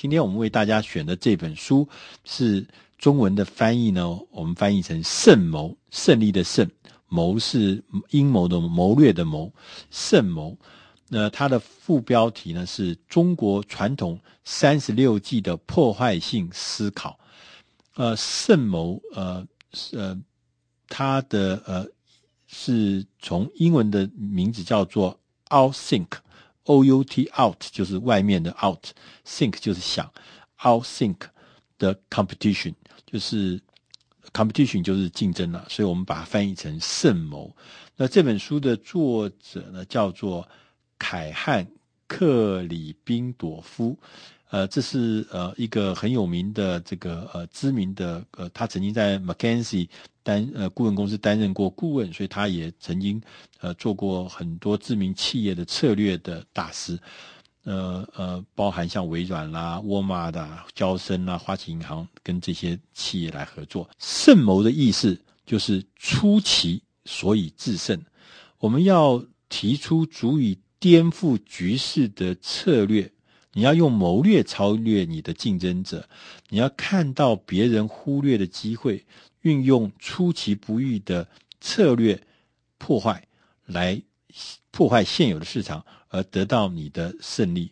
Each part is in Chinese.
今天我们为大家选的这本书是中文的翻译呢，我们翻译成胜谋，胜利的胜，谋是阴谋的谋略的谋，胜谋。那它的副标题呢是中国传统36计的破坏性思考。胜谋它的是从英文的名字叫做 Outthink O-U-T Out 就是外面的 Out Think 就是想 Outthink the Competition 就是 Competition 就是竞争了，所以我们把它翻译成胜谋。那这本书的作者呢叫做凯汉克里宾朵夫，这是一个很有名的这个知名的他曾经在 McKinsey 顾问公司担任过顾问，所以他也曾经做过很多知名企业的策略的大师，包含像微软啦、Walmart 啦、交深啦、花旗银行跟这些企业来合作。胜谋的意思就是出奇，所以制胜。我们要提出足以颠覆局势的策略，你要用谋略超越你的竞争者，你要看到别人忽略的机会，运用出其不意的策略破坏，来破坏现有的市场，而得到你的胜利，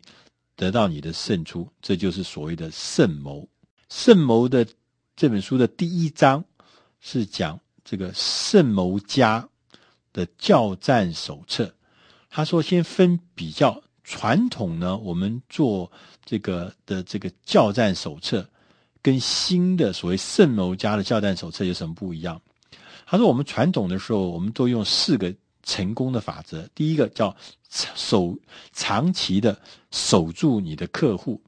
得到你的胜出，这就是所谓的胜谋。胜谋的这本书的第一章是讲这个胜谋家的教战手册。他说先分比较传统呢，我们做这个的这个教战手册跟新的所谓胜谋家的教战手册有什么不一样。他说我们传统的时候，我们都用4个成功的法则。第一个叫长期的守住你的客户，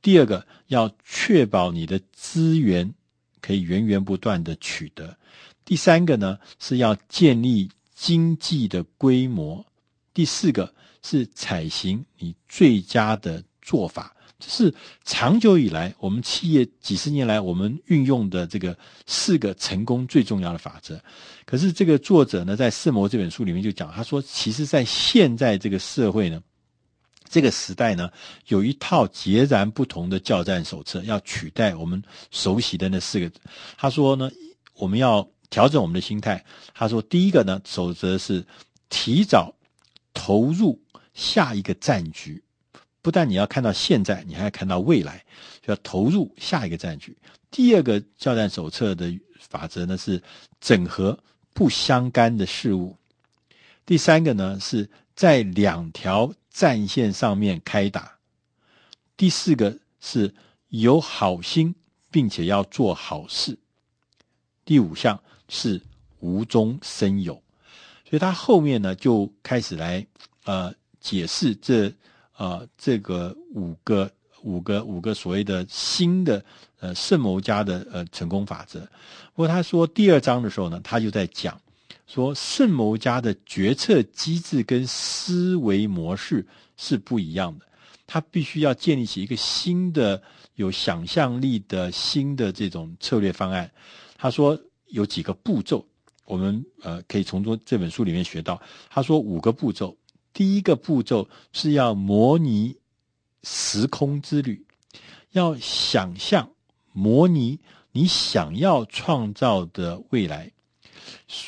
第二个要确保你的资源可以源源不断的取得，第三个呢是要建立经济的规模，第四个是采行你最佳的做法。这是长久以来我们企业几十年来我们运用的这个4个成功最重要的法则。可是这个作者呢在《胜谋》这本书里面就讲，他说其实在现在这个社会呢，这个时代呢，有一套截然不同的教战手册要取代我们熟悉的那4个。他说呢我们要调整我们的心态。他说第一个呢守则是提早投入下一个战局，不但你要看到现在，你还要看到未来，就要投入下一个战局。第二个教战手册的法则呢是整合不相干的事物。第三个呢是在2条战线上面开打。第四个是有好心并且要做好事。第5项是无中生有。所以他后面呢就开始来解释这个五个所谓的新的胜谋家的成功法则。不过他说第2章的时候呢，他就在讲说胜谋家的决策机制跟思维模式是不一样的，他必须要建立起一个新的有想象力的新的这种策略方案。他说有几个步骤我们可以从这本书里面学到。他说5个步骤。第一个步骤是要模拟时空之旅，要想象模拟你想要创造的未来。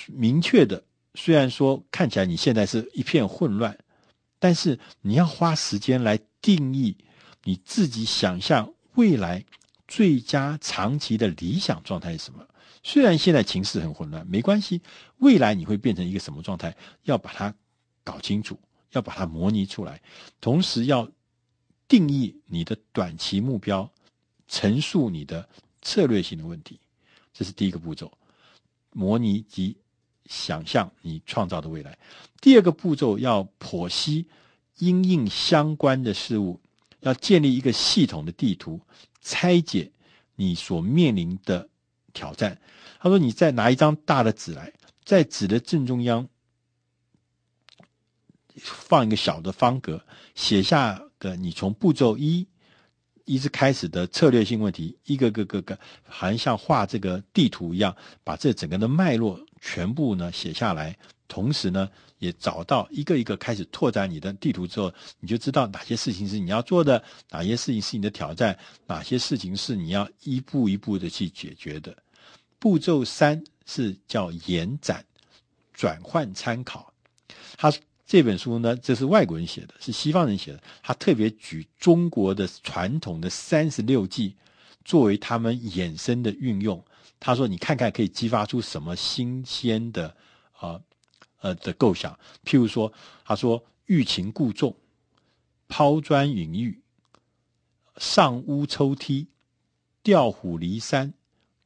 明确的，虽然说看起来你现在是一片混乱，但是你要花时间来定义你自己想象未来最佳长期的理想状态是什么。虽然现在情势很混乱，没关系，未来你会变成一个什么状态，要把它搞清楚，要把它模拟出来。同时要定义你的短期目标，陈述你的策略性的问题。这是第一个步骤，模拟及想象你创造的未来。第2个步骤要剖析因应相关的事物，要建立一个系统的地图，拆解你所面临的挑战。他说你再拿一张大的纸来，在纸的正中央放一个小的方格，写下个你从步骤一直开始的策略性问题，一个好像画这个地图一样，把这整个的脉络全部呢写下来，同时呢也找到一个一个开始拓展你的地图之后，你就知道哪些事情是你要做的，哪些事情是你的挑战，哪些事情是你要一步一步的去解决的。步骤3是叫延展，转换参考。他这本书呢，这是外国人写的，是西方人写的，他特别举中国的传统的36计作为他们衍生的运用。他说你看看可以激发出什么新鲜的的构想。譬如说他说欲擒故纵，抛砖引玉，上屋抽梯，调虎离山，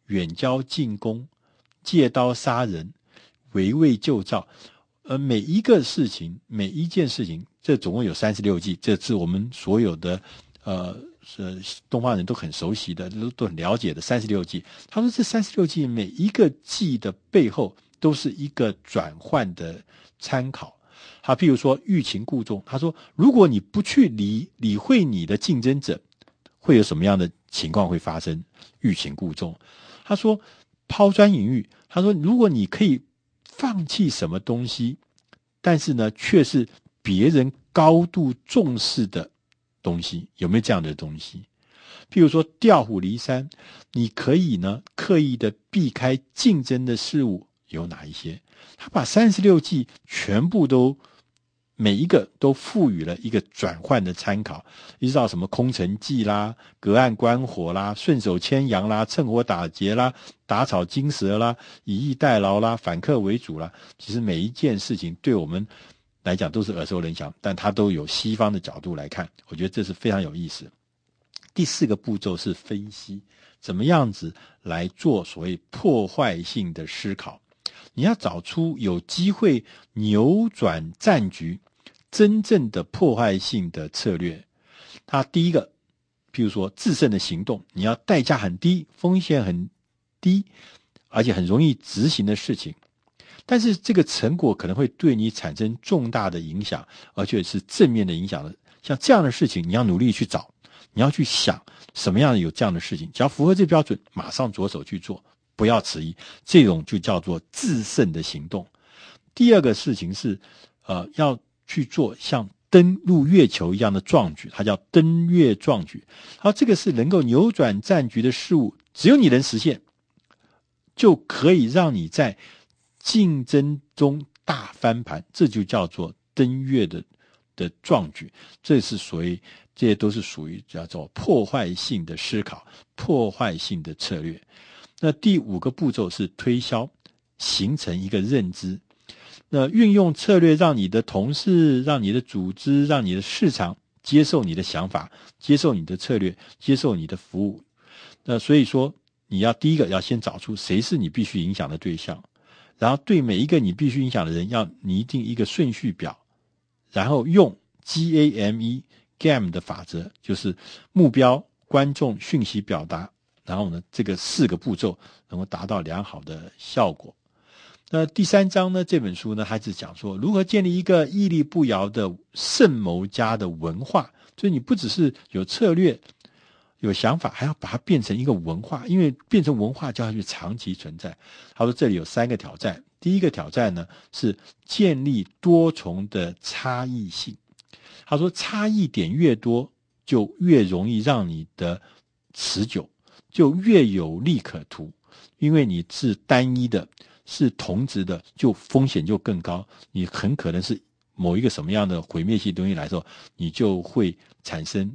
远交近攻，借刀杀人，围魏救赵。每一个事情，每一件事情，这总共有36计，这是我们所有的东方人都很熟悉的，都很了解的36计。他说这36计每一个计的背后都是一个转换的参考。他譬如说欲擒故纵，他说如果你不去理会你的竞争者，会有什么样的情况会发生？欲擒故纵。他说抛砖引玉，他说如果你可以放弃什么东西，但是呢却是别人高度重视的东西，有没有这样的东西？譬如说调虎离山，你可以呢刻意的避开竞争的事物有哪一些？他把36计全部都每一个都赋予了一个转换的参考，一直到什么空城计啦、隔岸观火啦、顺手牵羊啦、趁火打劫啦、打草惊蛇啦、以逸待劳啦、反客为主啦。其实每一件事情对我们来讲都是耳熟能详，但它都有西方的角度来看，我觉得这是非常有意思。第4个步骤是分析，怎么样子来做所谓破坏性的思考。你要找出有机会扭转战局真正的破坏性的策略。它第一个譬如说制胜的行动，你要代价很低，风险很低，而且很容易执行的事情，但是这个成果可能会对你产生重大的影响，而且是正面的影响的。像这样的事情你要努力去找，你要去想什么样的有这样的事情，只要符合这标准马上着手去做，不要迟疑，这种就叫做制胜的行动。第2个事情是要去做像登陆月球一样的壮举，它叫登月壮举。然后这个是能够扭转战局的事物，只有你能实现，就可以让你在竞争中大翻盘，这就叫做登月的壮举。这是属于，这些都是属于叫做破坏性的思考，破坏性的策略。那第5个步骤是推销，形成一个认知。那运用策略让你的同事、让你的组织、让你的市场接受你的想法，接受你的策略，接受你的服务。那所以说你要第一个要先找出谁是你必须影响的对象，然后对每一个你必须影响的人要拟定一个顺序表，然后用 GAME 的法则，就是目标、观众、讯息表达，然后呢这个4个步骤能够达到良好的效果。那第3章呢，这本书呢还是讲说如何建立一个屹立不摇的胜谋家的文化。所以你不只是有策略有想法，还要把它变成一个文化，因为变成文化就要去长期存在。他说这里有3个挑战。第1个挑战呢是建立多重的差异性。他说差异点越多就越容易让你的持久，就越有利可图，因为你是单一的，是同质的，就风险就更高，你很可能是某一个什么样的毁灭性东西来说，你就会产生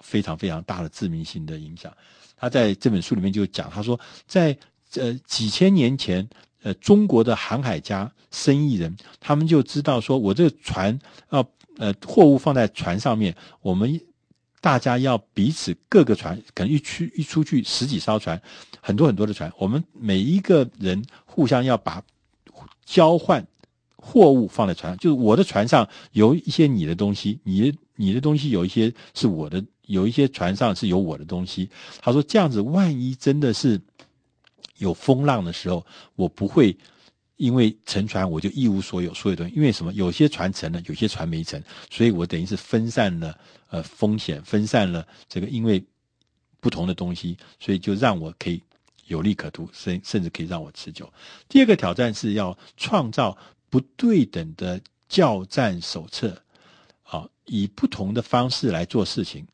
非常非常大的致命性的影响。他在这本书里面就讲，他说在几千年前中国的航海家、生意人，他们就知道说我这个船要货物放在船上面，我们大家要彼此各个船，可能一出去十几艘船，很多很多的船，我们每一个人互相要把交换货物放在船上，就是我的船上有一些你的东西，你的东西有一些是我的，有一些船上是有我的东西。他说这样子万一真的是有风浪的时候，我不会因为沉船我就一无所有，所有东西，因为什么？有些船沉了，有些船没沉，所以我等于是分散了风险，分散了这个因为不同的东西，所以就让我可以有利可图，甚至可以让我持久。第二个挑战是要创造不对等的教战手册，以不同的方式来做事情，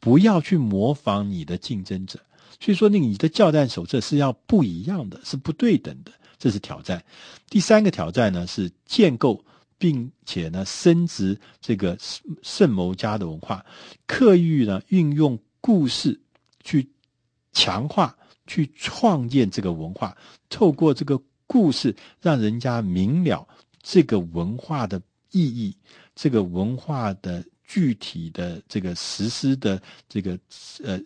不要去模仿你的竞争者。所以说你的教战手册是要不一样的，是不对等的，这是挑战。第三个挑战呢是建构并且呢深植这个圣谋家的文化，刻意呢运用故事去强化，去创建这个文化，透过这个故事让人家明了这个文化的意义，这个文化的具体的这个实施的这个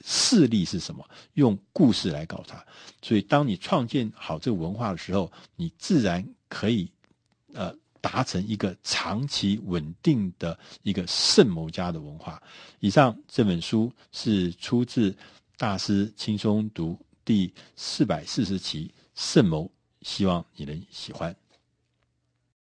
事例是什么，用故事来告诉他。所以当你创建好这个文化的时候，你自然可以达成一个长期稳定的一个圣谋家的文化。以上这本书是出自大师轻松读第440期圣谋，希望你能喜欢。